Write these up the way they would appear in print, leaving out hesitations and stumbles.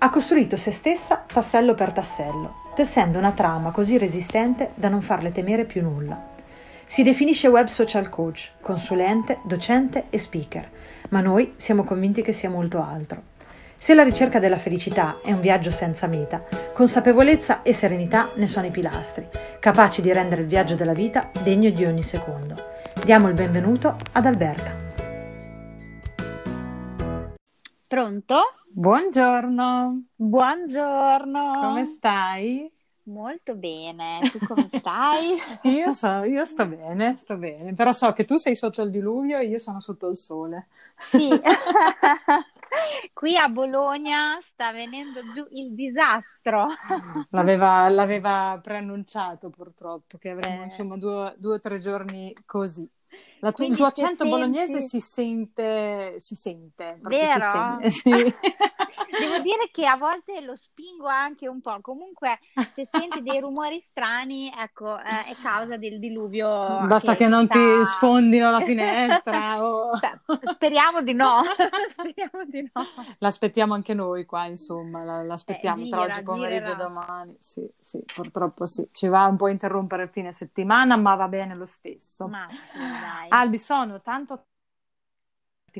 Ha costruito se stessa tassello per tassello, tessendo una trama così resistente da non farle temere più nulla. Si definisce web social coach, consulente, docente e speaker, ma noi siamo convinti che sia molto altro. Se la ricerca della felicità è un viaggio senza meta, consapevolezza e serenità ne sono i pilastri, capaci di rendere il viaggio della vita degno di ogni secondo. Diamo il benvenuto ad Alberta. Pronto? Buongiorno! Buongiorno! Come stai? Molto bene, tu come stai? Io sto bene, però so che tu sei sotto il diluvio e io sono sotto il sole. Sì, qui a Bologna sta venendo giù il disastro. L'aveva preannunciato purtroppo, che avremmo insomma due o tre giorni così. Il tuo accento bolognese si sente, vero? Sì. Devo dire che a volte lo spingo anche un po', comunque se senti dei rumori strani, ecco, è causa del diluvio. Basta che non ti sfondino la finestra. Speriamo di no. L'aspettiamo anche noi qua, insomma, l'aspettiamo tra oggi pomeriggio e domani. Sì, purtroppo sì, ci va un po' a interrompere il fine settimana, ma va bene lo stesso. Dai. Albi, sono tanto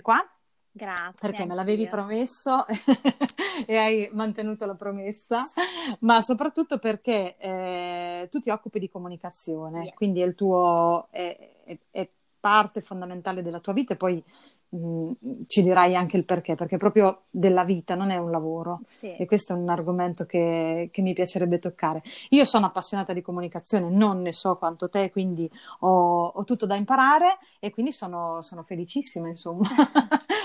qua. Grazie. Perché me l'avevi promesso e hai mantenuto la promessa, ma soprattutto perché tu ti occupi di comunicazione, quindi è parte fondamentale della tua vita e poi ci dirai anche il perché proprio della vita, non è un lavoro, e questo è un argomento che mi piacerebbe toccare. Io sono appassionata di comunicazione, non ne so quanto te, quindi ho tutto da imparare e quindi sono felicissima, insomma,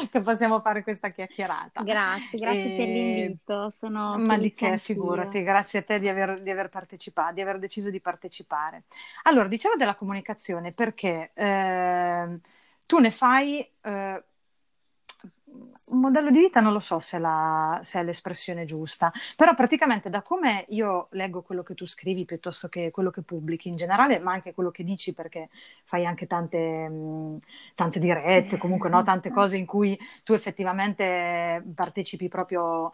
che possiamo fare questa chiacchierata. Grazie per l'invito, sono felice. Ma di che, figurati, grazie a te di aver partecipato, di aver deciso di partecipare. Allora, dicevo della comunicazione perché tu ne fai un modello di vita, non lo so se è l'espressione giusta, però praticamente da come io leggo quello che tu scrivi piuttosto che quello che pubblichi in generale, ma anche quello che dici, perché fai anche tante dirette, comunque, no? Tante cose in cui tu effettivamente partecipi proprio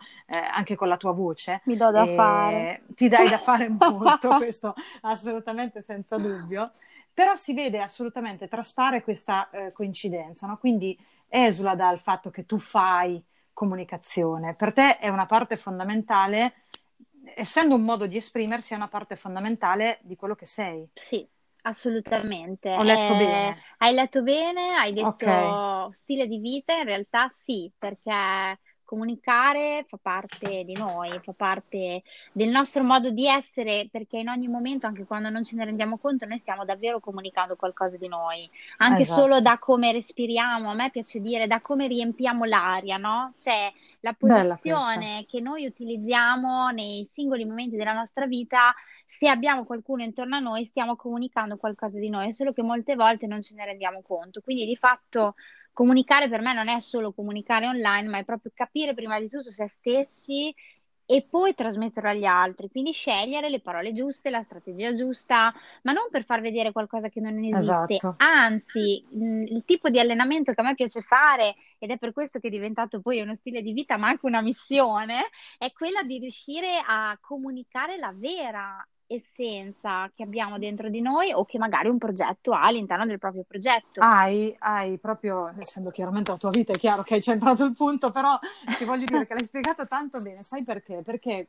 anche con la tua voce. Mi do da fare. Ti dai da fare molto, questo assolutamente senza dubbio. Però si vede assolutamente, traspare questa coincidenza, no? Quindi esula dal fatto che tu fai comunicazione. Per te è una parte fondamentale, essendo un modo di esprimersi, è una parte fondamentale di quello che sei. Sì, assolutamente. Ho letto bene. Hai letto bene, hai detto stile di vita, in realtà sì, perché comunicare fa parte di noi, fa parte del nostro modo di essere, perché in ogni momento, anche quando non ce ne rendiamo conto, noi stiamo davvero comunicando qualcosa di noi, anche solo da come respiriamo. A me piace dire da come riempiamo l'aria, no? Cioè la posizione che noi utilizziamo nei singoli momenti della nostra vita, se abbiamo qualcuno intorno a noi stiamo comunicando qualcosa di noi, solo che molte volte non ce ne rendiamo conto. Quindi di fatto comunicare per me non è solo comunicare online, ma è proprio capire prima di tutto se stessi e poi trasmetterlo agli altri, quindi scegliere le parole giuste, la strategia giusta, ma non per far vedere qualcosa che non esiste, anzi il tipo di allenamento che a me piace fare, ed è per questo che è diventato poi uno stile di vita ma anche una missione, è quella di riuscire a comunicare la vera essenza che abbiamo dentro di noi o che magari un progetto ha all'interno del proprio progetto. Hai proprio, essendo chiaramente la tua vita, è chiaro che hai centrato il punto, però ti voglio dire che l'hai spiegato tanto bene. Sai perché? Perché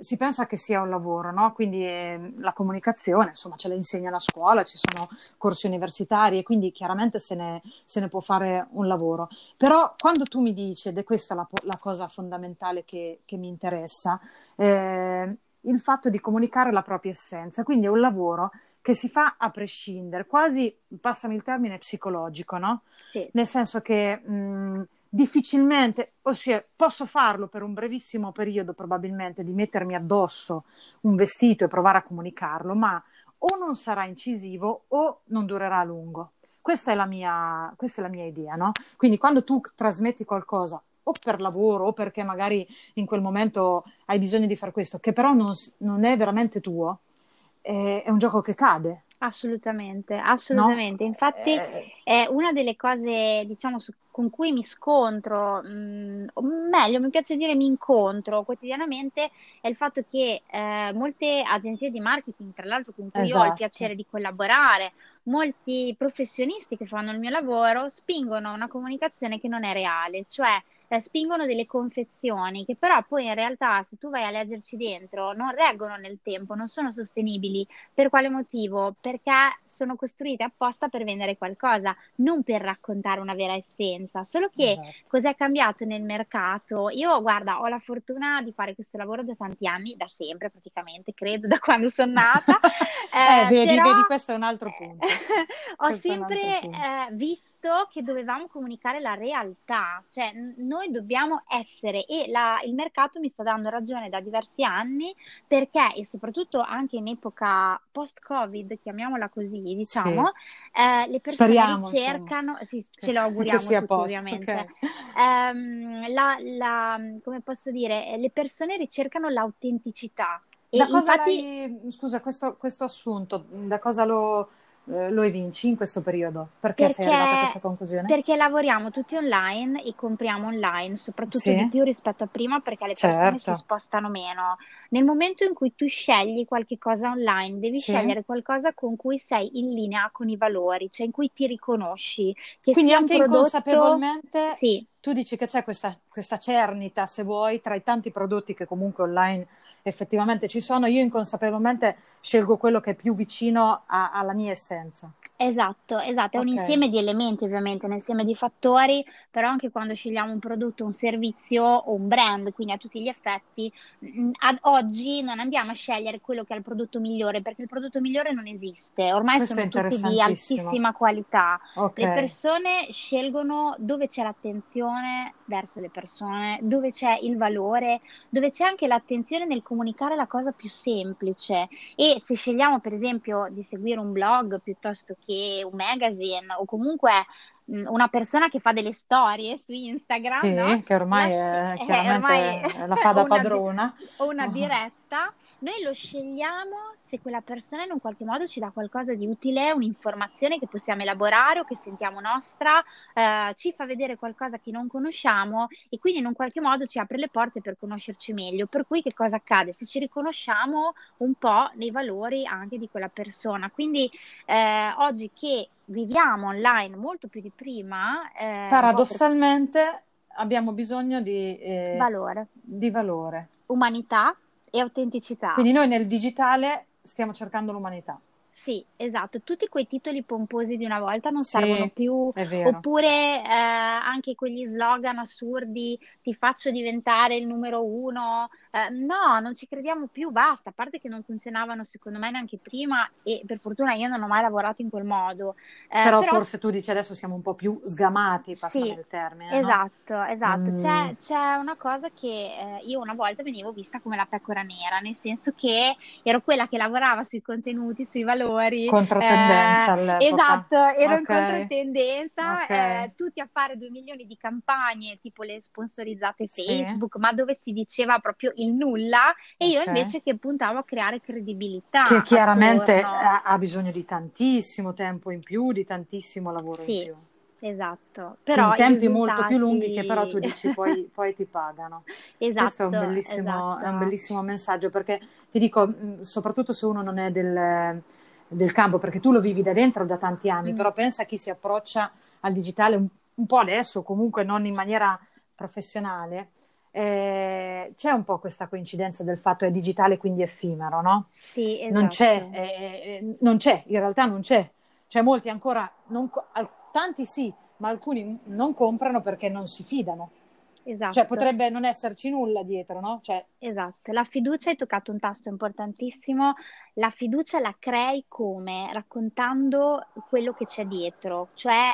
si pensa che sia un lavoro, no? Quindi la comunicazione, insomma, ce la insegna la scuola, ci sono corsi universitari e quindi chiaramente se ne può fare un lavoro. Però quando tu mi dici, ed è questa la cosa fondamentale che mi interessa, il fatto di comunicare la propria essenza, quindi è un lavoro che si fa a prescindere, quasi, passami il termine, psicologico, no? Sì. Nel senso che difficilmente, ossia posso farlo per un brevissimo periodo probabilmente, di mettermi addosso un vestito e provare a comunicarlo, ma o non sarà incisivo o non durerà a lungo. Questa è la mia idea, no? Quindi quando tu trasmetti qualcosa, o per lavoro o perché magari in quel momento hai bisogno di fare questo, che però non è veramente tuo, è un gioco che cade. Assolutamente, no? Infatti è una delle cose, diciamo, su con cui mi scontro, o meglio, mi piace dire mi incontro quotidianamente, è il fatto che molte agenzie di marketing, tra l'altro con cui io ho il piacere di collaborare, molti professionisti che fanno il mio lavoro spingono una comunicazione che non è reale, cioè spingono delle confezioni che però poi in realtà, se tu vai a leggerci dentro, non reggono nel tempo, non sono sostenibili. Per quale motivo? Perché sono costruite apposta per vendere qualcosa, non per raccontare una vera essenza. Solo che cos'è cambiato nel mercato? Io, guarda, ho la fortuna di fare questo lavoro da tanti anni, da sempre praticamente, credo, da quando sono nata. Vedi, questo è un altro punto. Ho sempre visto che dovevamo comunicare la realtà, cioè noi dobbiamo essere, e il mercato mi sta dando ragione da diversi anni, perché, e soprattutto anche in epoca post-Covid, chiamiamola così, diciamo, le persone ricercano, sì, ce lo auguriamo tutti, ovviamente, come posso dire, le persone ricercano l'autenticità. Da cosa scusa, questo assunto, da cosa lo evinci in questo periodo? Perché sei arrivata a questa conclusione? Perché lavoriamo tutti online e compriamo online, soprattutto di più rispetto a prima, perché le persone si spostano meno. Nel momento in cui tu scegli qualche cosa online, devi scegliere qualcosa con cui sei in linea con i valori, cioè in cui ti riconosci. Che quindi sia anche inconsapevolmente tu dici che c'è questa cernita, se vuoi, tra i tanti prodotti che comunque online effettivamente ci sono. Io inconsapevolmente scelgo quello che è più vicino alla mia essenza. Esatto, è un insieme di elementi, ovviamente, un insieme di fattori, però anche quando scegliamo un prodotto, un servizio o un brand, quindi a tutti gli effetti, ad oggi non andiamo a scegliere quello che è il prodotto migliore, perché il prodotto migliore non esiste, ormai questo sono tutti di altissima qualità. Le persone scelgono dove c'è l'attenzione verso le persone, dove c'è il valore, dove c'è anche l'attenzione nel comunicare la cosa più semplice. E se scegliamo, per esempio, di seguire un blog piuttosto che un magazine, o comunque una persona che fa delle storie su Instagram, che ormai chiaramente la fa da padrona, o una diretta, noi lo scegliamo se quella persona in un qualche modo ci dà qualcosa di utile, un'informazione che possiamo elaborare o che sentiamo nostra, ci fa vedere qualcosa che non conosciamo e quindi in un qualche modo ci apre le porte per conoscerci meglio. Per cui che cosa accade? Se ci riconosciamo un po' nei valori anche di quella persona. Quindi oggi che viviamo online molto più di prima, paradossalmente abbiamo bisogno di valore, umanità e autenticità. Quindi noi nel digitale stiamo cercando l'umanità. Sì, esatto. Tutti quei titoli pomposi di una volta non servono più. Oppure anche quegli slogan assurdi, ti faccio diventare il numero uno. No, non ci crediamo più, basta. A parte che non funzionavano, secondo me, neanche prima, e per fortuna io non ho mai lavorato in quel modo. Però forse tu dici adesso siamo un po' più sgamati, passami il termine. Esatto. C'è una cosa che io una volta venivo vista come la pecora nera, nel senso che ero quella che lavorava sui contenuti, sui valori. Controtendenza all'epoca. Esatto, ero in controtendenza, tutti a fare 2 milioni di campagne, tipo le sponsorizzate Facebook, ma dove si diceva proprio il nulla, e io invece che puntavo a creare credibilità. Che chiaramente ha bisogno di tantissimo tempo in più, di tantissimo lavoro in più. Esatto, però quindi tempi molto più lunghi che però tu dici poi ti pagano. Esatto, questo è un bellissimo messaggio, perché ti dico, soprattutto se uno non è del campo, perché tu lo vivi da dentro da tanti anni, però pensa a chi si approccia al digitale un po' adesso, comunque non in maniera professionale, c'è un po' questa coincidenza del fatto è digitale quindi effimero, no? Sì, esatto. Non c'è, in realtà. Cioè molti ancora, tanti sì, ma alcuni non comprano perché non si fidano. Esatto. Cioè potrebbe non esserci nulla dietro, no? Esatto, la fiducia, hai toccato un tasto importantissimo. La fiducia la crei come? Raccontando quello che c'è dietro, cioè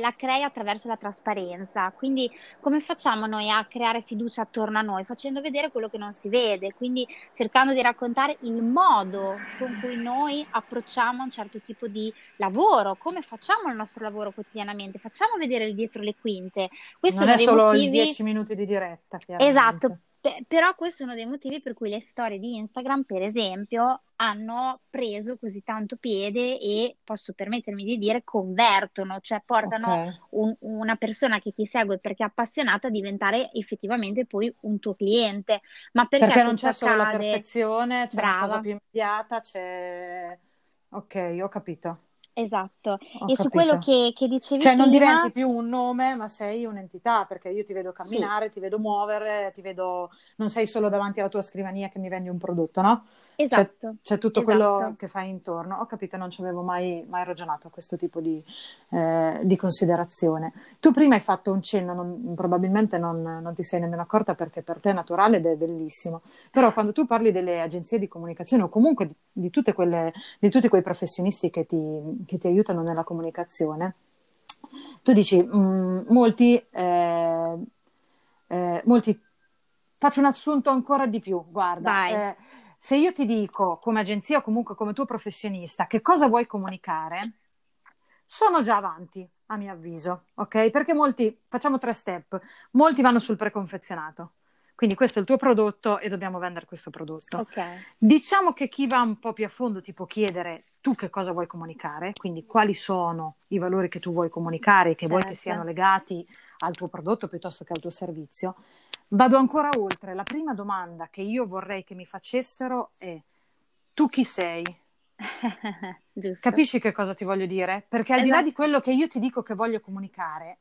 la crei attraverso la trasparenza. Quindi come facciamo noi a creare fiducia attorno a noi? Facendo vedere quello che non si vede, quindi cercando di raccontare il modo con cui noi approcciamo un certo tipo di lavoro, come facciamo il nostro lavoro quotidianamente, facciamo vedere il dietro le quinte. Questo non è solo i 10 minuti di diretta. Esatto. Però questo è uno dei motivi per cui le storie di Instagram, per esempio, hanno preso così tanto piede e, posso permettermi di dire, convertono, cioè portano una persona che ti segue perché è appassionata a diventare effettivamente poi un tuo cliente. Ma perché non c'è solo la perfezione, c'è una cosa più immediata, c'è... Ok, ho capito. Esatto, su quello che dicevi prima... Cioè non diventi più un nome, ma sei un'entità, perché io ti vedo camminare, ti vedo muovere, ti vedo... Non sei solo davanti alla tua scrivania che mi vendi un prodotto, no? Esatto. C'è tutto quello che fai intorno. Ho capito, non ci avevo mai ragionato a questo tipo di considerazione. Tu prima hai fatto un cenno, probabilmente non ti sei nemmeno accorta perché per te è naturale ed è bellissimo. Però quando tu parli delle agenzie di comunicazione o comunque di tutti quei professionisti che ti aiutano nella comunicazione, tu dici molti faccio un assunto ancora di più, guarda, se io ti dico come agenzia o comunque come tuo professionista che cosa vuoi comunicare, sono già avanti a mio avviso, ok? Perché molti, facciamo 3 step, molti vanno sul preconfezionato. Quindi questo è il tuo prodotto e dobbiamo vendere questo prodotto. Okay. Diciamo che chi va un po' più a fondo ti può chiedere tu che cosa vuoi comunicare, quindi quali sono i valori che tu vuoi comunicare, che vuoi che siano legati al tuo prodotto piuttosto che al tuo servizio. Vado ancora oltre. La prima domanda che io vorrei che mi facessero è: tu chi sei? Giusto. Capisci che cosa ti voglio dire? Perché al di là di quello che io ti dico che voglio comunicare,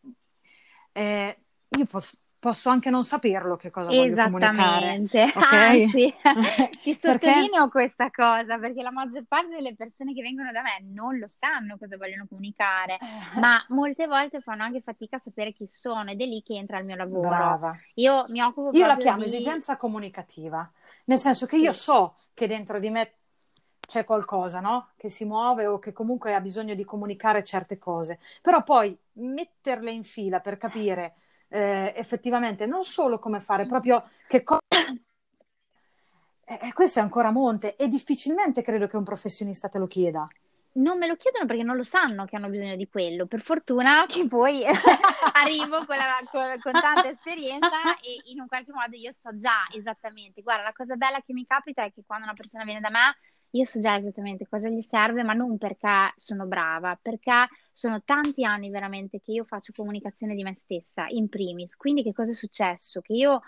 io posso anche non saperlo che cosa voglio comunicare. Esattamente, anzi, ti sottolineo questa cosa, perché la maggior parte delle persone che vengono da me non lo sanno cosa vogliono comunicare, ma molte volte fanno anche fatica a sapere chi sono, ed è lì che entra il mio lavoro. Brava. Io mi occupo proprio la chiamo esigenza comunicativa, nel senso che io so che dentro di me c'è qualcosa, no? Che si muove o che comunque ha bisogno di comunicare certe cose, però poi metterle in fila per capire effettivamente non solo come fare, proprio che cosa questo è ancora a monte e difficilmente credo che un professionista te lo chieda. Non me lo chiedono perché non lo sanno che hanno bisogno di quello. Per fortuna che poi arrivo con tanta esperienza e in un qualche modo io so già esattamente. Guarda, la cosa bella che mi capita è che quando una persona viene da me io so già esattamente cosa gli serve, ma non perché sono brava, perché sono tanti anni veramente che io faccio comunicazione di me stessa, in primis. Quindi che cosa è successo? Che io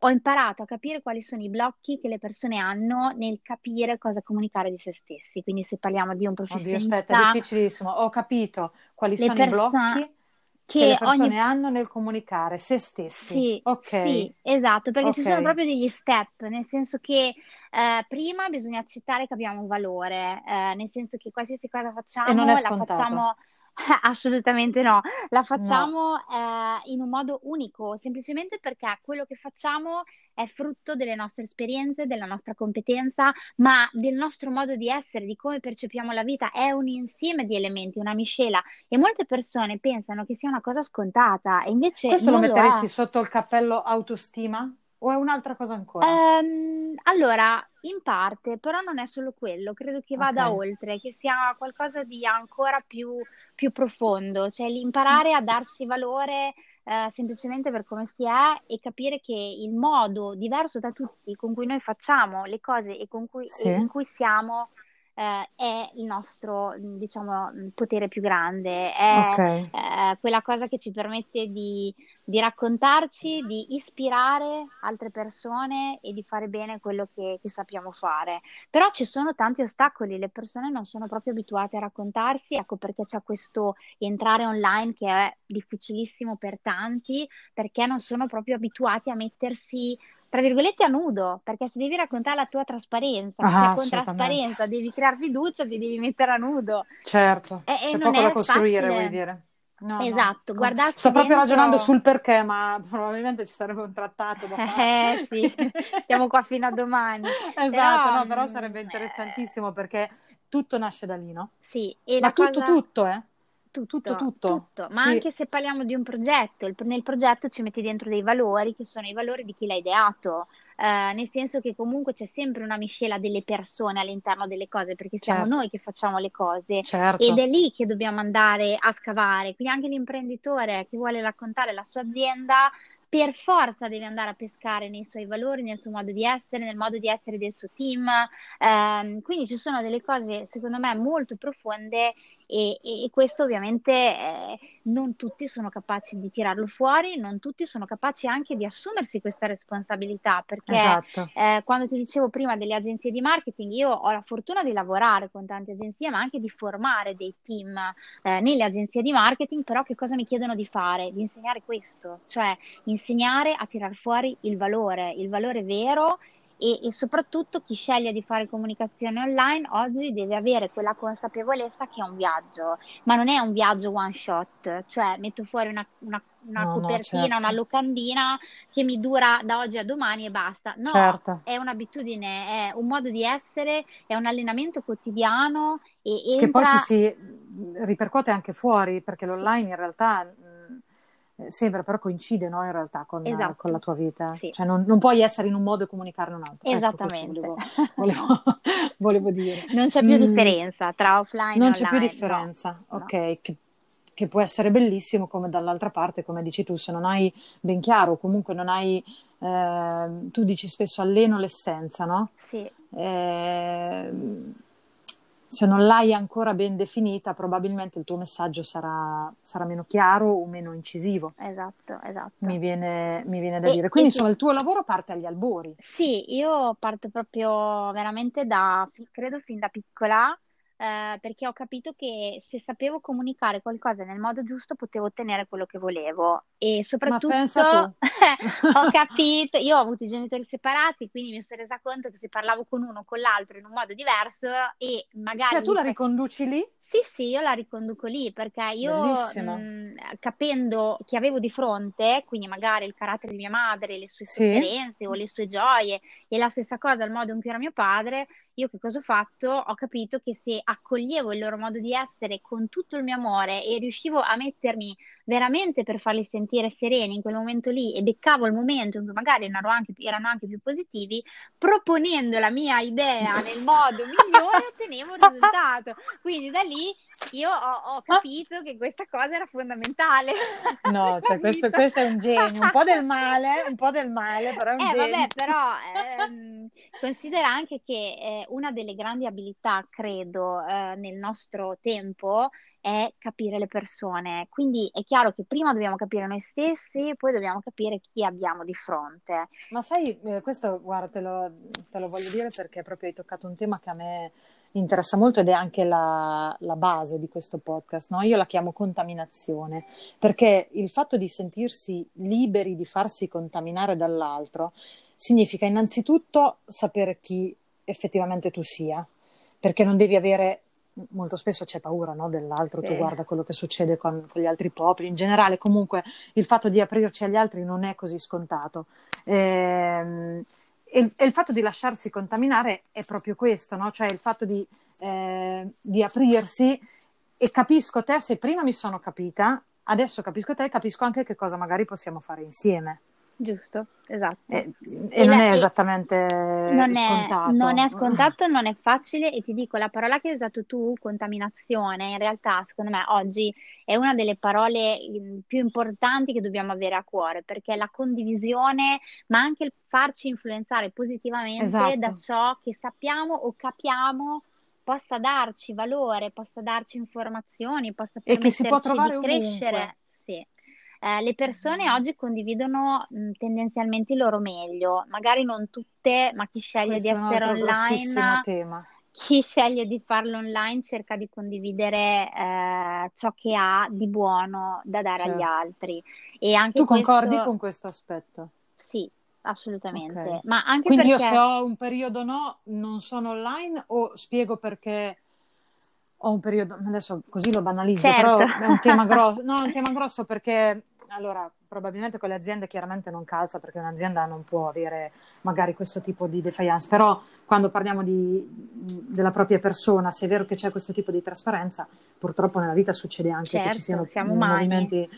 ho imparato a capire quali sono i blocchi che le persone hanno nel capire cosa comunicare di se stessi. Quindi se parliamo di un professionista... Oddio, aspetta, è difficilissimo. Ho capito quali sono i blocchi che le persone hanno nel comunicare se stessi. Sì, sì, esatto, perché ci sono proprio degli step, nel senso che prima bisogna accettare che abbiamo un valore, nel senso che qualsiasi cosa facciamo la facciamo... Assolutamente no, la facciamo in un modo unico, semplicemente perché quello che facciamo è frutto delle nostre esperienze, della nostra competenza, ma del nostro modo di essere, di come percepiamo la vita. È un insieme di elementi, una miscela, e molte persone pensano che sia una cosa scontata e invece questo non lo metteresti sotto il cappello autostima? O è un'altra cosa ancora? Allora, in parte, però non è solo quello, credo che vada oltre, che sia qualcosa di ancora più profondo, cioè l'imparare a darsi valore semplicemente per come si è e capire che il modo diverso da tutti con cui noi facciamo le cose e con cui, in cui siamo è il nostro, diciamo, potere più grande, è quella cosa che ci permette di raccontarci, di ispirare altre persone e di fare bene quello che sappiamo fare. Però ci sono tanti ostacoli, le persone non sono proprio abituate a raccontarsi, ecco perché c'è questo entrare online che è difficilissimo per tanti, perché non sono proprio abituati a mettersi tra virgolette a nudo, perché se devi raccontare la tua trasparenza, cioè con trasparenza devi creare fiducia, ti devi mettere a nudo. Certo, c'è non poco da costruire, facile. Vuoi dire. No, esatto, no. Guardarsi sto proprio ragionando sul perché, ma probabilmente ci sarebbe un trattato da fare. Sì, siamo qua fino a domani. Esatto, però, no, però sarebbe interessantissimo perché tutto nasce da lì, no? Sì. E ma tutto, tutto. Ma anche se parliamo di un progetto, nel progetto ci metti dentro dei valori che sono i valori di chi l'ha ideato, nel senso che comunque c'è sempre una miscela delle persone all'interno delle cose, perché siamo noi che facciamo le cose ed è lì che dobbiamo andare a scavare. Quindi anche l'imprenditore che vuole raccontare la sua azienda per forza deve andare a pescare nei suoi valori, nel suo modo di essere, nel modo di essere del suo team, quindi ci sono delle cose secondo me molto profonde e questo ovviamente non tutti sono capaci di tirarlo fuori, non tutti sono capaci anche di assumersi questa responsabilità, perché esatto. Quando ti dicevo prima delle agenzie di marketing, io ho la fortuna di lavorare con tante agenzie ma anche di formare dei team nelle agenzie di marketing, però che cosa mi chiedono di fare? Di insegnare questo, cioè insegnare a tirar fuori il valore vero. E soprattutto chi sceglie di fare comunicazione online oggi deve avere quella consapevolezza che è un viaggio, ma non è un viaggio one shot, cioè metto fuori una copertina, certo. una locandina che mi dura da oggi a domani e basta, no, certo. è un'abitudine, è un modo di essere, è un allenamento quotidiano e che entra... poi ti si ripercuote anche fuori, perché l'online sì. in realtà... sembra, però coincide, no, in realtà esatto. con la tua vita, sì. cioè non puoi essere in un modo e comunicare in un altro, esattamente, ecco, volevo dire non c'è più differenza tra offline e online, non c'è più differenza, no. ok, no. Che può essere bellissimo, come dall'altra parte, come dici tu, se non hai ben chiaro, comunque non hai tu dici spesso alleno l'essenza, no? Sì. Se non l'hai ancora ben definita, probabilmente il tuo messaggio sarà meno chiaro o meno incisivo. Esatto. Mi viene da dire. Quindi insomma, il tuo lavoro parte agli albori. Sì, io parto proprio veramente credo fin da piccola, perché ho capito che se sapevo comunicare qualcosa nel modo giusto potevo ottenere quello che volevo, e soprattutto ma pensa tu. Ho capito, io ho avuto i genitori separati, quindi mi sono resa conto che se parlavo con uno o con l'altro in un modo diverso e magari... Cioè tu la riconduci lì? Sì, io la riconduco lì, perché io capendo chi avevo di fronte, quindi magari il carattere di mia madre, le sue sofferenze o le sue gioie, e la stessa cosa il modo in cui era mio padre, io che cosa ho fatto? Ho capito che se accoglievo il loro modo di essere con tutto il mio amore e riuscivo a mettermi veramente per farli sentire sereni in quel momento lì, e beccavo il momento in cui magari erano anche più positivi, proponendo la mia idea nel modo migliore ottenevo il risultato. Quindi da lì io ho capito che questa cosa era fondamentale. No, cioè questo è un genio, un po' del male, però è un genio. Vabbè, però considera anche che una delle grandi abilità, credo, nel nostro tempo è capire le persone, quindi è chiaro che prima dobbiamo capire noi stessi, poi dobbiamo capire chi abbiamo di fronte. Ma sai, questo guarda, te lo voglio dire, perché proprio hai toccato un tema che a me interessa molto, ed è anche la base di questo podcast, no? Io la chiamo contaminazione, perché il fatto di sentirsi liberi di farsi contaminare dall'altro significa innanzitutto sapere chi effettivamente tu sia, perché non devi avere, molto spesso c'è paura, no, dell'altro, tu guarda quello che succede con gli altri popoli, in generale comunque il fatto di aprirci agli altri non è così scontato, e il fatto di lasciarsi contaminare è proprio questo, no? Cioè il fatto di aprirsi, e capisco te se prima mi sono capita, adesso capisco te e capisco anche che cosa magari possiamo fare insieme. Giusto, esatto. E non è esattamente scontato. Non è scontato, non è facile, e ti dico, la parola che hai usato tu, contaminazione, in realtà secondo me oggi è una delle parole più importanti che dobbiamo avere a cuore, perché la condivisione, ma anche il farci influenzare positivamente esatto. da ciò che sappiamo o capiamo possa darci valore, possa darci informazioni, possa permetterci di crescere. Ovunque. Sì. Le persone oggi condividono tendenzialmente il loro meglio, magari non tutte, ma chi sceglie questo di essere online, tema. Chi sceglie di farlo online cerca di condividere ciò che ha di buono da dare agli altri. E anche tu concordi con questo aspetto? Sì, assolutamente. Okay. Ma anche quindi perché... io se ho un periodo non sono online, o spiego perché... Ho un periodo, adesso così lo banalizzo, certo. però è un tema grosso. No, è un tema grosso perché, allora, probabilmente con le aziende chiaramente non calza, perché un'azienda non può avere magari questo tipo di defiance, però quando parliamo della propria persona, se è vero che c'è questo tipo di trasparenza, purtroppo nella vita succede anche certo, che ci siano momenti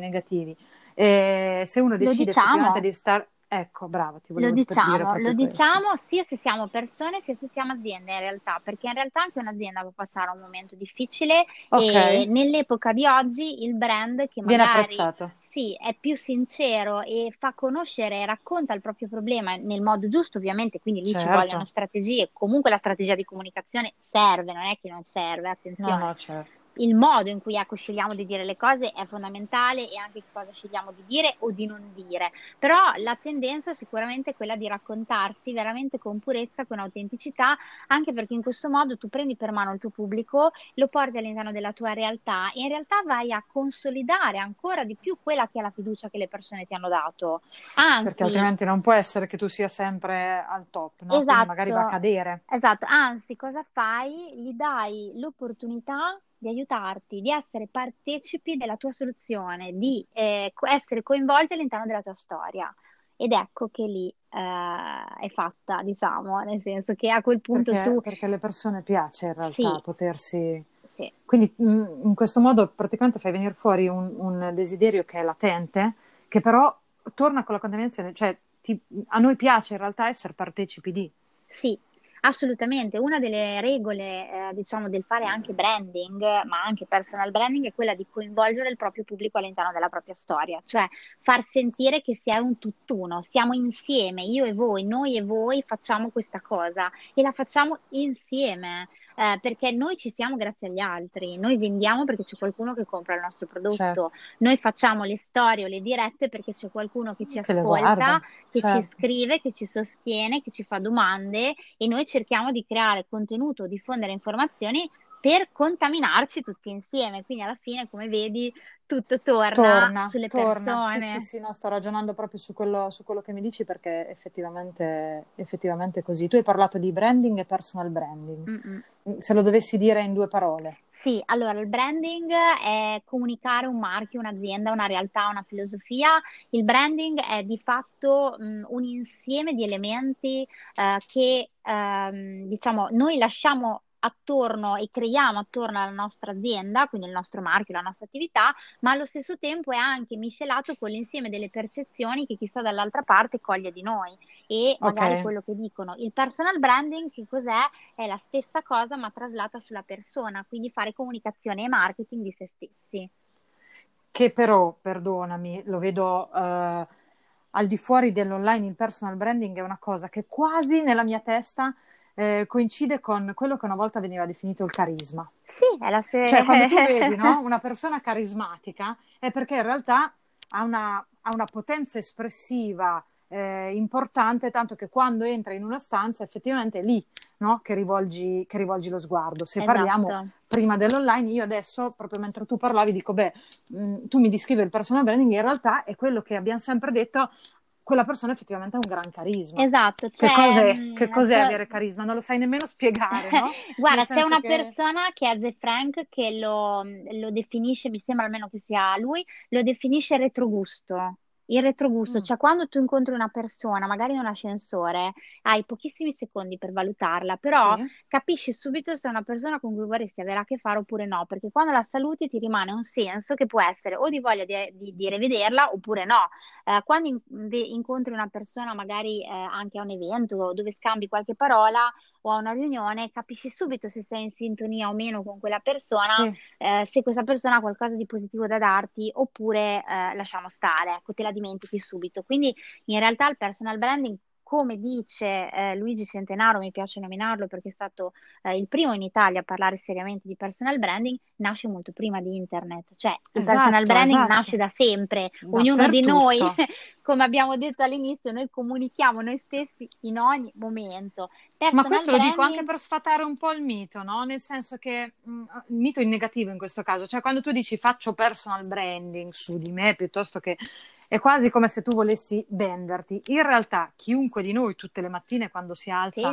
negativi. Se uno decide effettivamente di stare... Ecco, bravo, ti volevo lo diciamo sia se siamo persone sia se siamo aziende in realtà, perché in realtà anche un'azienda può passare un momento difficile, okay, e nell'epoca di oggi il brand che magari sì, è più sincero e fa conoscere e racconta il proprio problema nel modo giusto ovviamente, quindi lì certo, ci vogliono strategie, comunque la strategia di comunicazione serve, non è che non serve, attenzione. No, no, certo. Il modo in cui ecco, scegliamo di dire le cose è fondamentale e anche cosa scegliamo di dire o di non dire, però la tendenza sicuramente è quella di raccontarsi veramente con purezza, con autenticità, anche perché in questo modo tu prendi per mano il tuo pubblico, lo porti all'interno della tua realtà e in realtà vai a consolidare ancora di più quella che è la fiducia che le persone ti hanno dato. Anzi, perché altrimenti non può essere che tu sia sempre al top, no? Esatto, quindi magari va a cadere. Esatto, anzi cosa fai? Gli dai l'opportunità di aiutarti, di essere partecipi della tua soluzione, di essere coinvolti all'interno della tua storia. Ed ecco che lì è fatta, diciamo, nel senso che a quel punto Perché alle persone piace in realtà potersi... Sì. Quindi in questo modo praticamente fai venire fuori un desiderio che è latente, che però torna con la contaminazione, cioè a noi piace in realtà essere partecipi di... Sì. Assolutamente, una delle regole diciamo del fare anche branding, ma anche personal branding, è quella di coinvolgere il proprio pubblico all'interno della propria storia, cioè far sentire che si è un tutt'uno, siamo insieme, io e voi, noi e voi facciamo questa cosa e la facciamo insieme. Perché noi ci siamo grazie agli altri, noi vendiamo perché c'è qualcuno che compra il nostro prodotto, certo, noi facciamo le storie o le dirette perché c'è qualcuno che ci ascolta, che certo, ci scrive, che ci sostiene, che ci fa domande e noi cerchiamo di creare contenuto, diffondere informazioni per contaminarci tutti insieme, quindi alla fine come vedi tutto torna sulle persone. Sì, no, sto ragionando proprio su quello che mi dici perché effettivamente è così. Tu hai parlato di branding e personal branding. Mm-mm. Se lo dovessi dire in due parole. Sì, allora il branding è comunicare un marchio, un'azienda, una realtà, una filosofia. Il branding è di fatto un insieme di elementi che diciamo noi lasciamo attorno e creiamo attorno alla nostra azienda, quindi il nostro marchio, la nostra attività, ma allo stesso tempo è anche miscelato con l'insieme delle percezioni che chi sta dall'altra parte coglie di noi e magari quello che dicono. Il personal branding che cos'è? È la stessa cosa ma traslata sulla persona, quindi fare comunicazione e marketing di se stessi. Che però, perdonami, lo vedo... al di fuori dell'online il personal branding è una cosa che quasi nella mia testa coincide con quello che una volta veniva definito il carisma. Sì, è la stessa. Cioè, quando tu vedi, no, una persona carismatica è perché in realtà ha una potenza espressiva importante, tanto che quando entra in una stanza effettivamente è lì, no, che rivolgi lo sguardo. Se esatto, parliamo prima dell'online, io adesso, proprio mentre tu parlavi, dico, tu mi descrivi il personal branding, in realtà è quello che abbiamo sempre detto, quella persona effettivamente ha un gran carisma. Esatto. Cioè, che cos'è avere carisma? Non lo sai nemmeno spiegare, no? Guarda, c'è una persona che è The Frank che lo definisce, mi sembra almeno che sia lui, lo definisce retrogusto. Il retrogusto, cioè quando tu incontri una persona, magari in un ascensore, hai pochissimi secondi per valutarla, però capisci subito se è una persona con cui vorresti avere a che fare oppure no, perché quando la saluti ti rimane un senso che può essere o di voglia di rivederla oppure no. Quando incontri una persona magari anche a un evento dove scambi qualche parola o a una riunione, capisci subito se sei in sintonia o meno con quella persona, se questa persona ha qualcosa di positivo da darti oppure lasciamo stare, ecco, te la dimentichi subito. Quindi in realtà il personal branding, come dice Luigi Centenaro, mi piace nominarlo perché è stato il primo in Italia a parlare seriamente di personal branding, nasce molto prima di internet, cioè il personal branding nasce da sempre, ognuno di noi, come abbiamo detto all'inizio, noi comunichiamo noi stessi in ogni momento. Ma questo lo dico anche per sfatare un po' il mito, no? Nel senso che il mito è negativo in questo caso, cioè quando tu dici faccio personal branding su di me piuttosto che... È quasi come se tu volessi venderti. In realtà chiunque di noi tutte le mattine quando si alza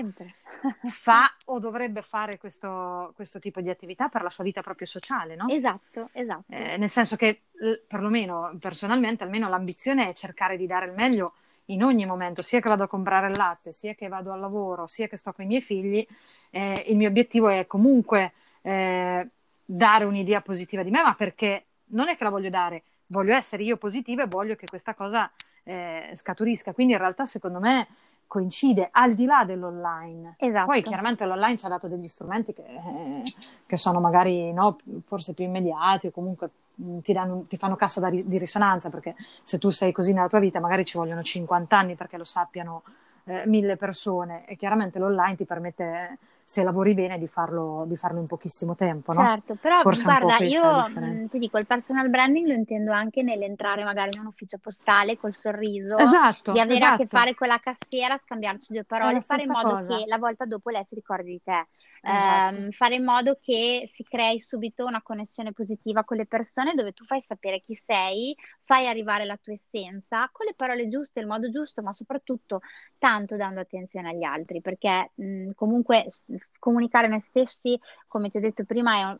fa o dovrebbe fare questo tipo di attività per la sua vita proprio sociale, no? Esatto. Nel senso che perlomeno personalmente almeno l'ambizione è cercare di dare il meglio in ogni momento, sia che vado a comprare il latte, sia che vado al lavoro, sia che sto con i miei figli. Il mio obiettivo è comunque dare un'idea positiva di me, ma perché non è che la voglio dare, voglio essere io positiva e voglio che questa cosa scaturisca. Quindi in realtà secondo me coincide al di là dell'online. Esatto. Poi chiaramente l'online ci ha dato degli strumenti che sono magari, no, forse più immediati, o comunque ti fanno cassa di risonanza, perché se tu sei così nella tua vita magari ci vogliono 50 anni perché lo sappiano 1000 persone, e chiaramente l'online ti permette, se lavori bene, di farlo in pochissimo tempo, no? Certo, però forse guarda, io ti dico, il personal branding lo intendo anche nell'entrare magari in un ufficio postale col sorriso, esatto, di avere a che fare con la cassiera, scambiarci due parole, fare in modo cosa. Che la volta dopo lei si ricordi di te, esatto. Fare in modo che si crei subito una connessione positiva con le persone, dove tu fai sapere chi sei, fai arrivare la tua essenza con le parole giuste, il modo giusto, ma soprattutto tanto dando attenzione agli altri, perché comunque comunicare noi stessi, come ti ho detto prima,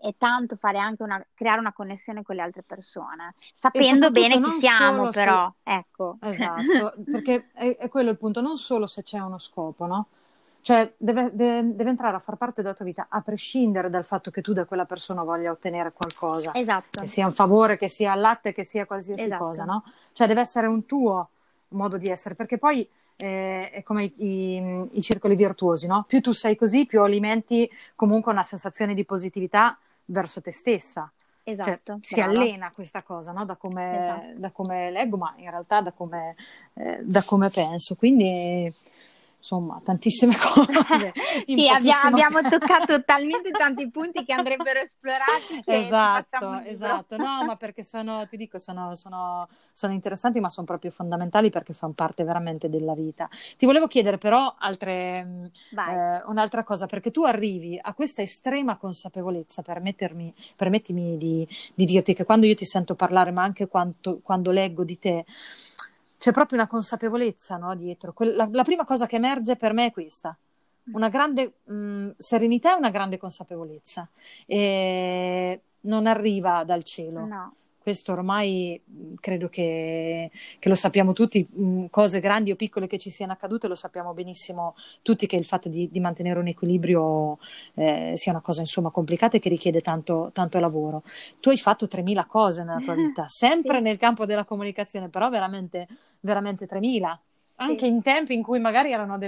è tanto fare anche creare una connessione con le altre persone, sapendo bene chi siamo, però se... ecco, esatto, perché è quello il punto, non solo se c'è uno scopo, no? Cioè deve entrare a far parte della tua vita, a prescindere dal fatto che tu da quella persona voglia ottenere qualcosa, esatto, che sia un favore, che sia latte, che sia qualsiasi, esatto, cosa, no? Cioè deve essere un tuo modo di essere, perché poi è come i circoli virtuosi, no? Più tu sei così, più alimenti comunque una sensazione di positività verso te stessa. Esatto, cioè, si allena questa cosa, no? Da come leggo, ma in realtà da come penso, quindi insomma tantissime cose. Sì, abbiamo toccato talmente tanti punti che andrebbero esplorati, che esatto, no, ma perché sono interessanti, ma sono proprio fondamentali, perché fanno parte veramente della vita. Ti volevo chiedere però un'altra cosa, perché tu arrivi a questa estrema consapevolezza, permettimi di dirti che quando io ti sento parlare, ma anche quando leggo di te, c'è proprio una consapevolezza, no, dietro. La prima cosa che emerge per me è questa, una grande serenità e una grande consapevolezza. E non arriva dal cielo. No. Questo ormai credo che lo sappiamo tutti, cose grandi o piccole che ci siano accadute, lo sappiamo benissimo tutti che il fatto di mantenere un equilibrio sia una cosa insomma complicata e che richiede tanto, tanto lavoro. Tu hai fatto 3.000 cose nella tua vita, sempre sì, nel campo della comunicazione, però veramente, veramente 3.000. Anche in tempi in cui magari erano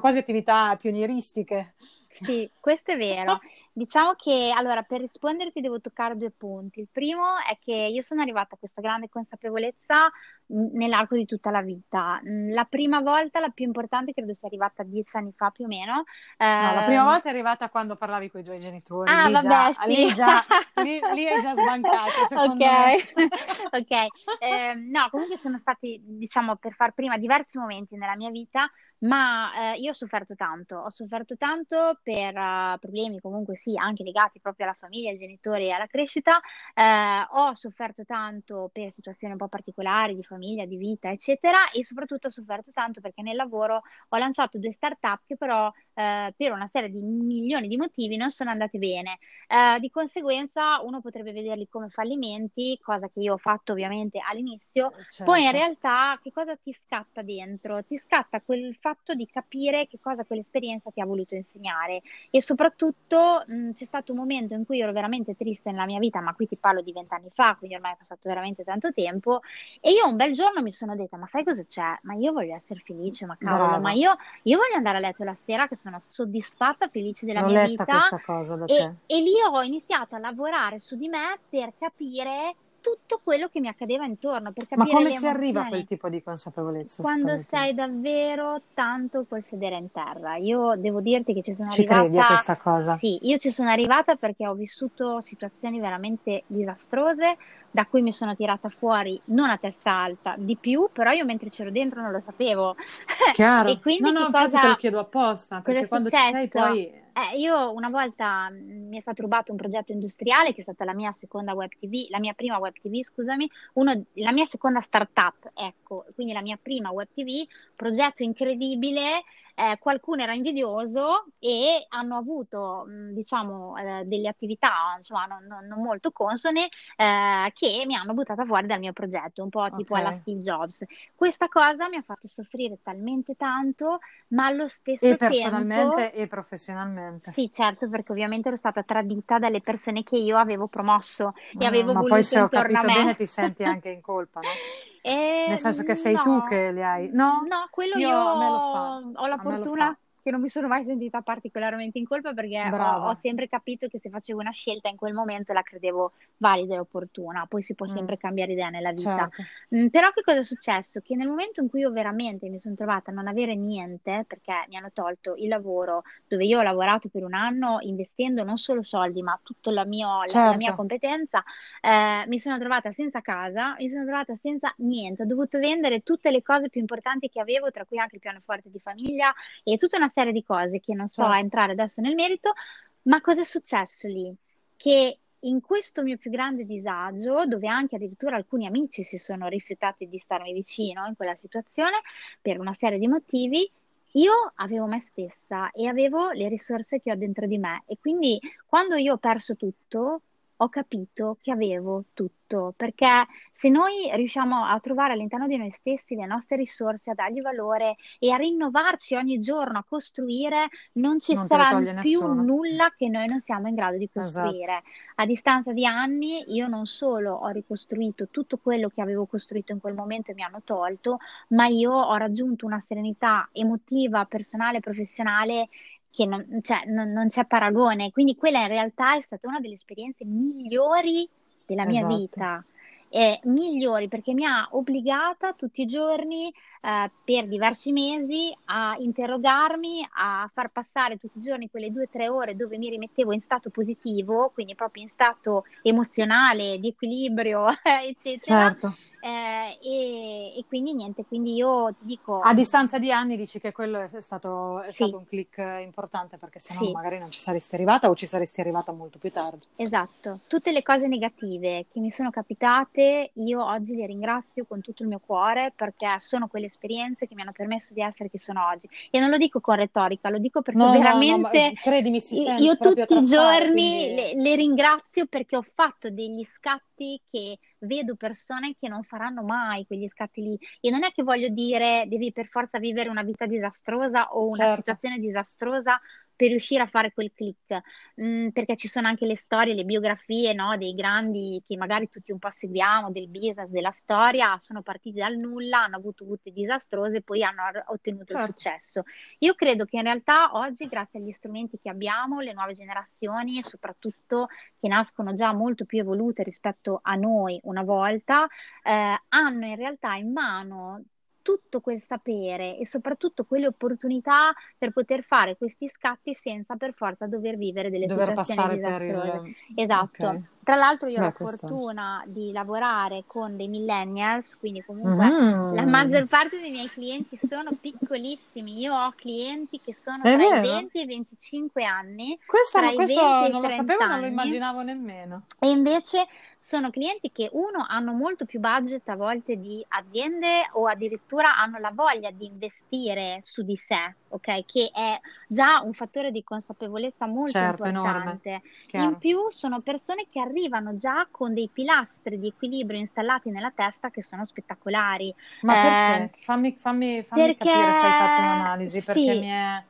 quasi attività pionieristiche. Sì, questo è vero. Diciamo che, allora, per risponderti devo toccare due punti. Il primo è che io sono arrivata a questa grande consapevolezza nell'arco di tutta la vita. La prima volta, la più importante, credo sia arrivata 10 anni fa più o meno. No, la prima volta è arrivata quando parlavi con i tuoi genitori. Ah, lì vabbè, già, sì. Lì hai già sbancato, secondo me. Ok. No, comunque sono stati, diciamo, per far prima, diversi momenti nella mia vita, ma io ho sofferto tanto per problemi comunque sì, anche legati proprio alla famiglia, ai genitori e alla crescita, ho sofferto tanto per situazioni un po' particolari di famiglia, di vita, eccetera, e soprattutto ho sofferto tanto perché nel lavoro ho lanciato 2 start-up che però per una serie di milioni di motivi non sono andate bene, di conseguenza uno potrebbe vederli come fallimenti, cosa che io ho fatto ovviamente all'inizio, certo. Poi in realtà che cosa ti scatta dentro? Ti scatta quel fatto di capire che cosa quell'esperienza ti ha voluto insegnare, e soprattutto c'è stato un momento in cui ero veramente triste nella mia vita, ma qui ti parlo di 20 anni fa, quindi ormai è passato veramente tanto tempo, e io un bel giorno mi sono detta, ma sai cosa c'è? Ma io voglio essere felice, ma cavolo, brava. Ma io voglio andare a letto la sera che sono soddisfatta, felice della mia vita. L'ho letta questa cosa da te. E lì ho iniziato a lavorare su di me per capire tutto quello che mi accadeva intorno, per capire. Ma come si arriva a quel tipo di consapevolezza? Quando sei davvero tanto col sedere in terra. Io devo dirti che ci sono arrivata. Ci credi a questa cosa? Sì, io ci sono arrivata perché ho vissuto situazioni veramente disastrose, da cui mi sono tirata fuori, non a testa alta, di più, però io mentre c'ero dentro non lo sapevo. Chiaro. E quindi no, infatti te lo chiedo apposta, perché quando ci sei poi... io una volta mi è stato rubato un progetto industriale che è stata la mia seconda startup, ecco, quindi la mia prima web TV, progetto incredibile, qualcuno era invidioso e hanno avuto diciamo delle attività insomma non molto consone che mi hanno buttata fuori dal mio progetto, un po' tipo alla Steve Jobs. Questa cosa mi ha fatto soffrire talmente tanto, ma allo stesso tempo personalmente e professionalmente. Sì, certo, perché ovviamente ero stata tradita dalle persone che io avevo promosso e avevo voluto intorno a me. Ma poi se ho capito bene ti senti anche in colpa, no? Nel senso che sei tu che li hai, no? No, quello io ho la fortuna che non mi sono mai sentita particolarmente in colpa, perché ho sempre capito che se facevo una scelta in quel momento la credevo valida e opportuna. Poi si può sempre cambiare idea nella vita. Certo. Però che cosa è successo? Che nel momento in cui io veramente mi sono trovata a non avere niente, perché mi hanno tolto il lavoro dove io ho lavorato per un anno investendo non solo soldi ma tutta la mia competenza, mi sono trovata senza casa, mi sono trovata senza niente. Ho dovuto vendere tutte le cose più importanti che avevo, tra cui anche il pianoforte di famiglia e tutta una serie di cose che non so entrare adesso nel merito. Ma cosa è successo lì? Che in questo mio più grande disagio, dove anche addirittura alcuni amici si sono rifiutati di starmi vicino in quella situazione per una serie di motivi, io avevo me stessa e avevo le risorse che ho dentro di me, e quindi quando io ho perso tutto ho capito che avevo tutto, perché se noi riusciamo a trovare all'interno di noi stessi le nostre risorse, a dargli valore e a rinnovarci ogni giorno, a costruire, non ci sarà più nulla che noi non siamo in grado di costruire. Esatto. A distanza di anni io non solo ho ricostruito tutto quello che avevo costruito in quel momento e mi hanno tolto, ma io ho raggiunto una serenità emotiva, personale, professionale che non c'è paragone. Quindi quella in realtà è stata una delle esperienze migliori della mia vita. Migliori perché mi ha obbligata tutti i giorni, per diversi mesi, a interrogarmi, a far passare tutti i giorni quelle 2 o 3 ore dove mi rimettevo in stato positivo, quindi proprio in stato emozionale, di equilibrio, eccetera. Certo. E quindi niente, quindi io ti dico, a distanza di anni dici che quello è stato un click importante, perché sennò magari non ci saresti arrivata, o ci saresti arrivata molto più tardi. Esatto, tutte le cose negative che mi sono capitate io oggi le ringrazio con tutto il mio cuore, perché sono quelle esperienze che mi hanno permesso di essere chi sono oggi. E non lo dico con retorica, lo dico perché veramente credimi, si sente io tutti i giorni le ringrazio, perché ho fatto degli scatti che vedo persone che non faranno mai quegli scatti lì. E non è che voglio dire devi per forza vivere una vita disastrosa o una situazione disastrosa per riuscire a fare quel click, perché ci sono anche le storie, le biografie, no, dei grandi che magari tutti un po' seguiamo, del business, della storia. Sono partiti dal nulla, hanno avuto vite disastrose e poi hanno ottenuto il successo. Io credo che in realtà oggi, grazie agli strumenti che abbiamo, le nuove generazioni soprattutto, che nascono già molto più evolute rispetto a noi una volta, hanno in realtà in mano tutto quel sapere e soprattutto quelle opportunità per poter fare questi scatti senza per forza dover vivere delle situazioni disastrose. Esatto. Okay. Tra l'altro io ho la fortuna di lavorare con dei millennials, quindi comunque la maggior parte dei miei clienti sono piccolissimi. Io ho clienti che sono tra i 20 e i 25 anni. Questo non lo sapevo, non lo immaginavo nemmeno. E invece sono clienti che hanno molto più budget a volte di aziende, o addirittura hanno la voglia di investire su di sé, ok? Che è già un fattore di consapevolezza molto importante. In più sono persone che arrivano già con dei pilastri di equilibrio installati nella testa che sono spettacolari. Ma perché? Fammi perché... capire se hai fatto un'analisi, perché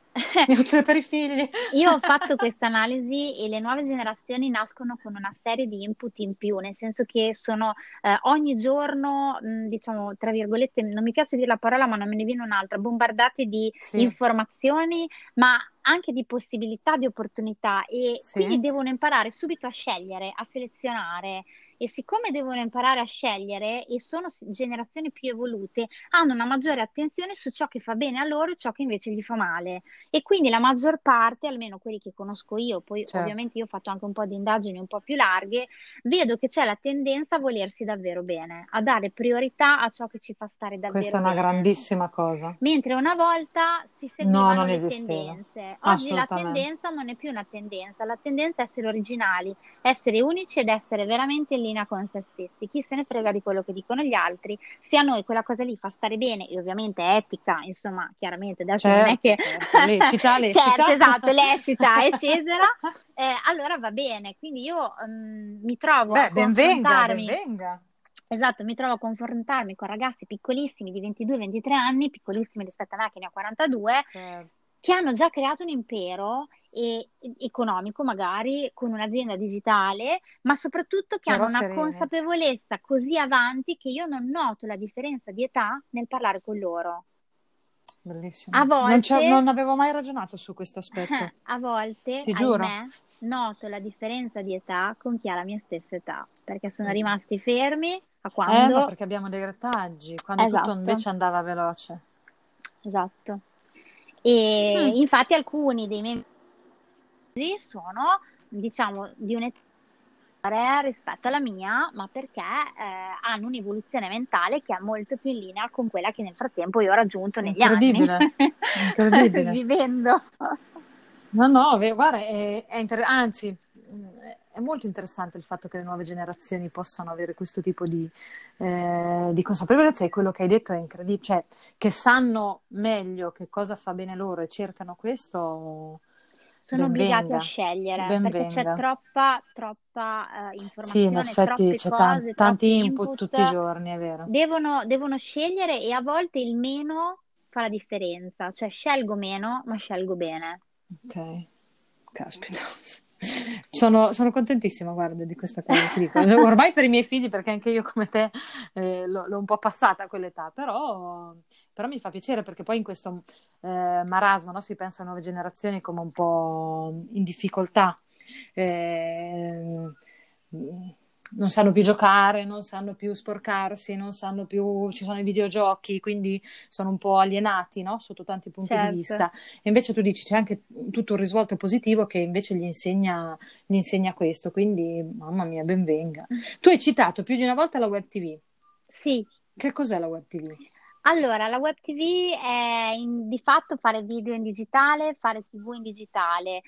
mi è utile per i figli. Io ho fatto questa analisi, e le nuove generazioni nascono con una serie di input in più, nel senso che sono ogni giorno, diciamo tra virgolette, non mi piace dire la parola ma non me ne viene un'altra, bombardati di informazioni, ma anche di possibilità, di opportunità, e quindi devono imparare subito a scegliere, a selezionare. E siccome devono imparare a scegliere e sono generazioni più evolute, hanno una maggiore attenzione su ciò che fa bene a loro e ciò che invece gli fa male. E quindi la maggior parte, almeno quelli che conosco io, poi ovviamente io ho fatto anche un po' di indagini un po' più larghe, vedo che c'è la tendenza a volersi davvero bene, a dare priorità a ciò che ci fa stare davvero bene. Questa è una grandissima cosa. Mentre una volta si seguivano le tendenze. Oggi la tendenza non è più una tendenza, la tendenza è essere originali, essere unici ed essere veramente linea con se stessi. Chi se ne frega di quello che dicono gli altri, se a noi quella cosa lì fa stare bene, e ovviamente è etica, insomma, chiaramente adesso non è che lecita. Certo, esatto, lecita eccetera, allora va bene. Quindi io mi trovo a confrontarmi con ragazzi piccolissimi di 22-23 anni, piccolissimi rispetto a me che ne ho 42, che hanno già creato un impero e economico magari, con un'azienda digitale, ma soprattutto che hanno una consapevolezza così avanti che io non noto la differenza di età nel parlare con loro. Bellissimo. A volte, non avevo mai ragionato su questo aspetto. A volte, ti giuro, noto la differenza di età con chi ha la mia stessa età, perché sono rimasti fermi a quando... ma perché abbiamo dei grattaggi, quando tutto invece andava veloce. Esatto. E infatti alcuni dei miei sono, diciamo, di un'età rispetto alla mia, ma perché hanno un'evoluzione mentale che è molto più in linea con quella che nel frattempo io ho raggiunto negli anni. Incredibile. Vivendo. No, guarda, anzi, è molto interessante il fatto che le nuove generazioni possano avere questo tipo di consapevolezza, e quello che hai detto è incredibile, cioè che sanno meglio che cosa fa bene loro e cercano questo... Sono obbligati a scegliere, perché c'è troppa informazione, in effetti, c'è cose, tanti input tutti i giorni, è vero. Devono scegliere, e a volte il meno fa la differenza, cioè scelgo meno ma scelgo bene. Ok, caspita. Sono contentissima, guarda, di questa cosa che dico. Ormai per i miei figli, perché anche io come te l'ho un po' passata a quell'età, però mi fa piacere, perché poi in questo marasma, no, si pensa a nuove generazioni come un po' in difficoltà, non sanno più giocare, non sanno più sporcarsi, non sanno più, ci sono i videogiochi, quindi sono un po' alienati, no? Sotto tanti punti di vista. E invece tu dici c'è anche tutto un risvolto positivo che invece gli insegna questo, quindi mamma mia, ben venga. Tu hai citato più di una volta la web TV. Sì. Che cos'è la web TV? Allora, la web TV è di fatto fare video in digitale, fare TV in digitale,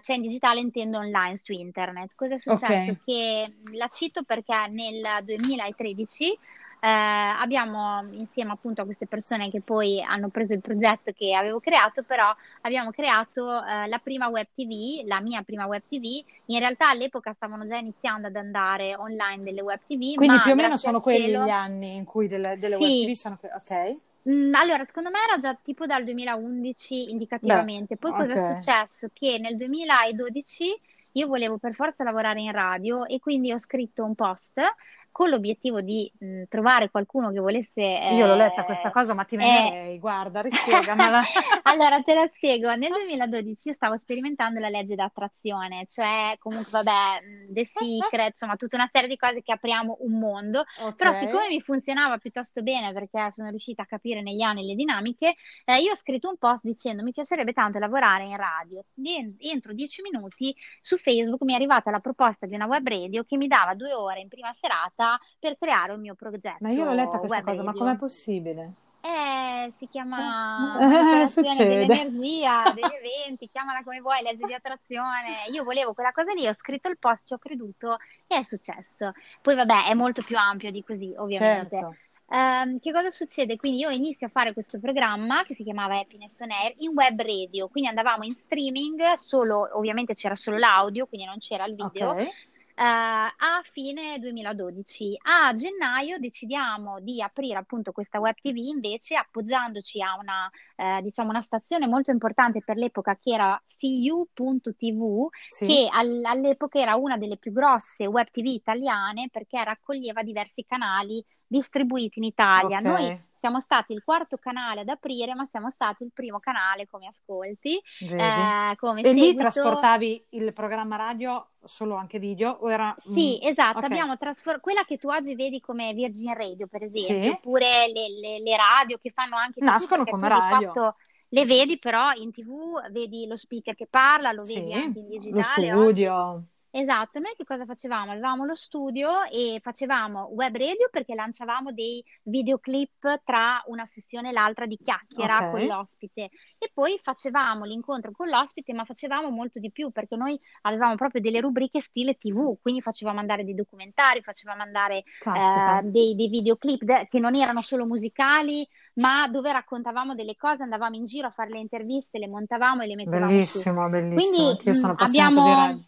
cioè in digitale intendo online su internet. Cosa è successo? Che la cito perché nel 2013 abbiamo, insieme appunto a queste persone che poi hanno preso il progetto che avevo creato, però abbiamo creato la prima web TV, la mia prima web TV. In realtà all'epoca stavano già iniziando ad andare online delle web TV, quindi ma più o meno sono quelli gli anni in cui delle web TV sono... Allora, secondo me era già tipo dal 2011 indicativamente. Poi cosa è successo? Che nel 2012 io volevo per forza lavorare in radio, e quindi ho scritto un post con l'obiettivo di trovare qualcuno che volesse... Io l'ho letta questa cosa, ma ti venderei, guarda, rispiegamela. Allora, te la spiego. Nel 2012 io stavo sperimentando la legge d'attrazione, cioè comunque, vabbè, The Secret, insomma, tutta una serie di cose che apriamo un mondo. Però siccome mi funzionava piuttosto bene, perché sono riuscita a capire negli anni le dinamiche, io ho scritto un post dicendo mi piacerebbe tanto lavorare in radio. Entro 10 minuti su Facebook mi è arrivata la proposta di una web radio che mi dava 2 ore in prima serata per creare un mio progetto. Ma io l'ho letta questa cosa, ma com'è possibile? Si chiama dell'energia, degli eventi, chiamala come vuoi, legge di attrazione. Io volevo quella cosa lì, ho scritto il post, ci ho creduto e è successo. Poi vabbè, è molto più ampio di così, ovviamente. Certo. Che cosa succede? Quindi io inizio a fare questo programma che si chiamava Happiness On Air in web radio, quindi andavamo in streaming, solo, ovviamente c'era solo l'audio, quindi non c'era il video. A fine 2012, a gennaio decidiamo di aprire appunto questa web TV, invece appoggiandoci a una stazione molto importante per l'epoca, che era cu.tv, che all'epoca era una delle più grosse web TV italiane, perché raccoglieva diversi canali distribuiti in Italia. Noi siamo stati il 4° canale ad aprire, ma siamo stati il primo canale come ascolti. Come e seguito. Lì trasportavi il programma radio solo anche video? O era... Sì, esatto. Okay. Abbiamo quella che tu oggi vedi come Virgin Radio, per esempio, oppure le radio che fanno anche... Nascono come radio. Le vedi però in TV, vedi lo speaker che parla, lo vedi anche in digitale. Lo studio... Oggi. Esatto, noi che cosa facevamo? Avevamo lo studio e facevamo web radio, perché lanciavamo dei videoclip tra una sessione e l'altra di chiacchiera con l'ospite, e poi facevamo l'incontro con l'ospite, ma facevamo molto di più, perché noi avevamo proprio delle rubriche stile TV, quindi facevamo andare dei documentari, facevamo andare dei videoclip che non erano solo musicali, ma dove raccontavamo delle cose, andavamo in giro a fare le interviste, le montavamo e le mettevamo su. Bellissimo, bellissimo. Quindi io sono appassionata di radio.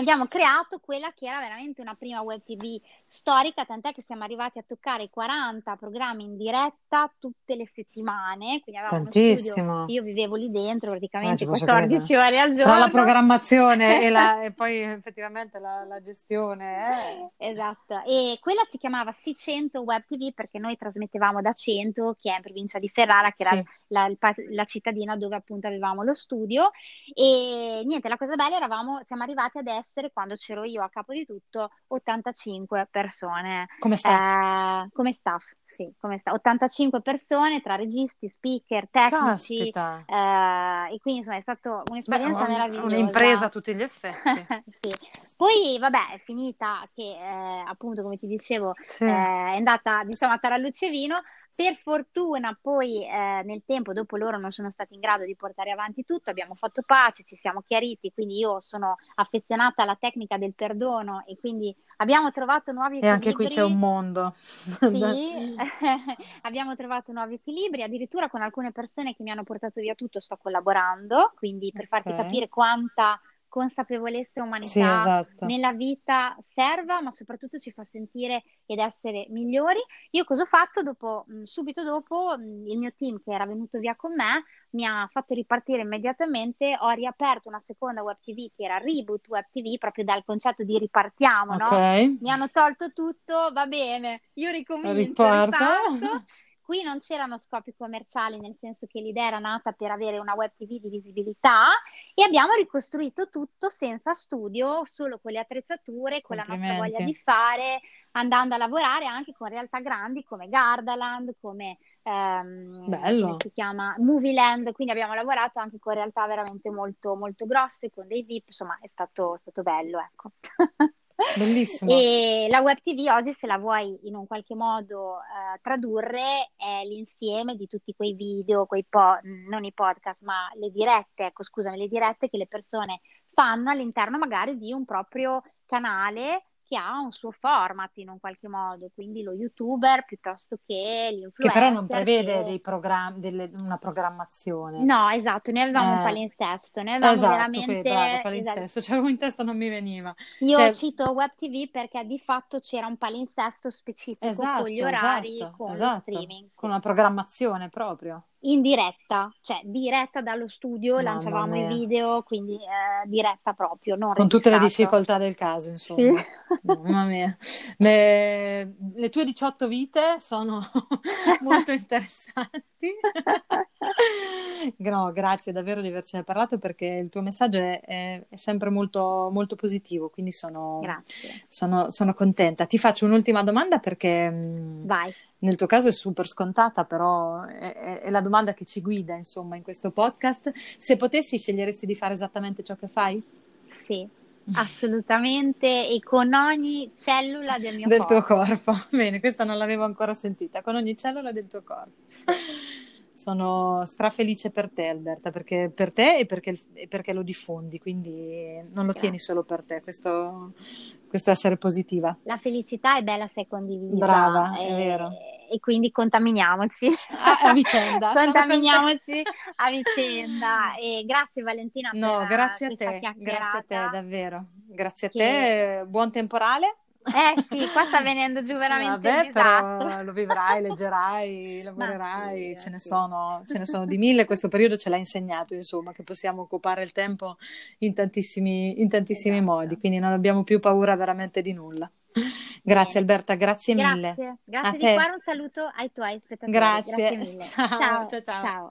abbiamo creato quella che era veramente una prima web TV storica, tant'è che siamo arrivati a toccare i 40 programmi in diretta tutte le settimane, quindi avevamo uno studio, io vivevo lì dentro praticamente 14 ore al giorno. Tra la programmazione e poi effettivamente la gestione. Esatto, e quella si chiamava 600 web TV perché noi trasmettevamo da Cento, che è in provincia di Ferrara, che era la cittadina dove appunto avevamo lo studio, e niente, la cosa bella, siamo arrivati ad essere, quando c'ero io a capo di tutto, 85 persone come staff, 85 persone tra registi, speaker, tecnici, e quindi insomma è stata un'esperienza meravigliosa, un'impresa a tutti gli effetti. Sì. Poi vabbè, è finita che appunto, come ti dicevo, è andata diciamo a tarallucce e vino. Per fortuna poi nel tempo dopo loro non sono stati in grado di portare avanti tutto, abbiamo fatto pace, ci siamo chiariti, quindi io sono affezionata alla tecnica del perdono e quindi abbiamo trovato nuovi equilibri. E anche qui c'è un mondo. Sì, abbiamo trovato nuovi equilibri, addirittura con alcune persone che mi hanno portato via tutto sto collaborando, quindi per farti capire quanta consapevolezza e umanità nella vita serva, ma soprattutto ci fa sentire ed essere migliori. Io cosa ho fatto? Subito dopo, il mio team che era venuto via con me mi ha fatto ripartire immediatamente, ho riaperto una seconda web TV che era Reboot Web TV, proprio dal concetto di ripartiamo, no? Mi hanno tolto tutto, va bene, io ricomincio, riparto. Qui non c'erano scopi commerciali, nel senso che l'idea era nata per avere una web TV di visibilità, e abbiamo ricostruito tutto senza studio, solo con le attrezzature, con la nostra voglia di fare, andando a lavorare anche con realtà grandi come Gardaland, come come si chiama, Movie Land, quindi abbiamo lavorato anche con realtà veramente molto, molto grosse, con dei VIP, insomma è stato bello, ecco. Bellissimo. E la web TV oggi, se la vuoi in un qualche modo tradurre, è l'insieme di tutti quei video, non i podcast, ma le dirette, le dirette che le persone fanno all'interno magari di un proprio canale che ha un suo format in un qualche modo, quindi lo youtuber piuttosto che l'influencer. Che però non prevede una programmazione. No, esatto, noi avevamo un palinsesto, noi avevamo veramente... Bravo, palinsesto, in testa non mi veniva. Io cito Web TV perché di fatto c'era un palinsesto specifico con gli orari, con lo streaming. Sì. Con una programmazione proprio. In diretta, cioè diretta dallo studio, lanciavamo i video, quindi diretta proprio, non con registrato. Tutte le difficoltà del caso, insomma. Sì. Mamma mia. Le tue 18 vite sono molto interessanti. No, grazie davvero di avercene parlato, perché il tuo messaggio è sempre molto, molto positivo, quindi sono contenta. Ti faccio un'ultima domanda perché... Vai. Nel tuo caso è super scontata, però è la domanda che ci guida, insomma, in questo podcast. Se potessi, sceglieresti di fare esattamente ciò che fai? Sì, assolutamente, e con ogni cellula del mio corpo. Del tuo corpo, bene, questa non l'avevo ancora sentita, con ogni cellula del tuo corpo. Sono strafelice per te, Alberta, perché per te e perché lo diffondi, quindi non lo tieni solo per te, questo essere positiva. La felicità è bella se è condivisa. Brava, è vero. E quindi contaminiamoci a vicenda. Contaminiamoci a vicenda. E grazie Valentina per questa chiacchierata. Grazie a te, davvero. Grazie a te, buon temporale. Qua sta venendo giù veramente un disastro. Però lo vivrai, leggerai, lavorerai, ce ne sono di mille. Questo periodo ce l'ha insegnato, insomma, che possiamo occupare il tempo in tantissimi modi, quindi non abbiamo più paura veramente di nulla. Grazie Alberta, grazie mille. Grazie di cuore, un saluto ai tuoi spettatori. Grazie mille. Ciao.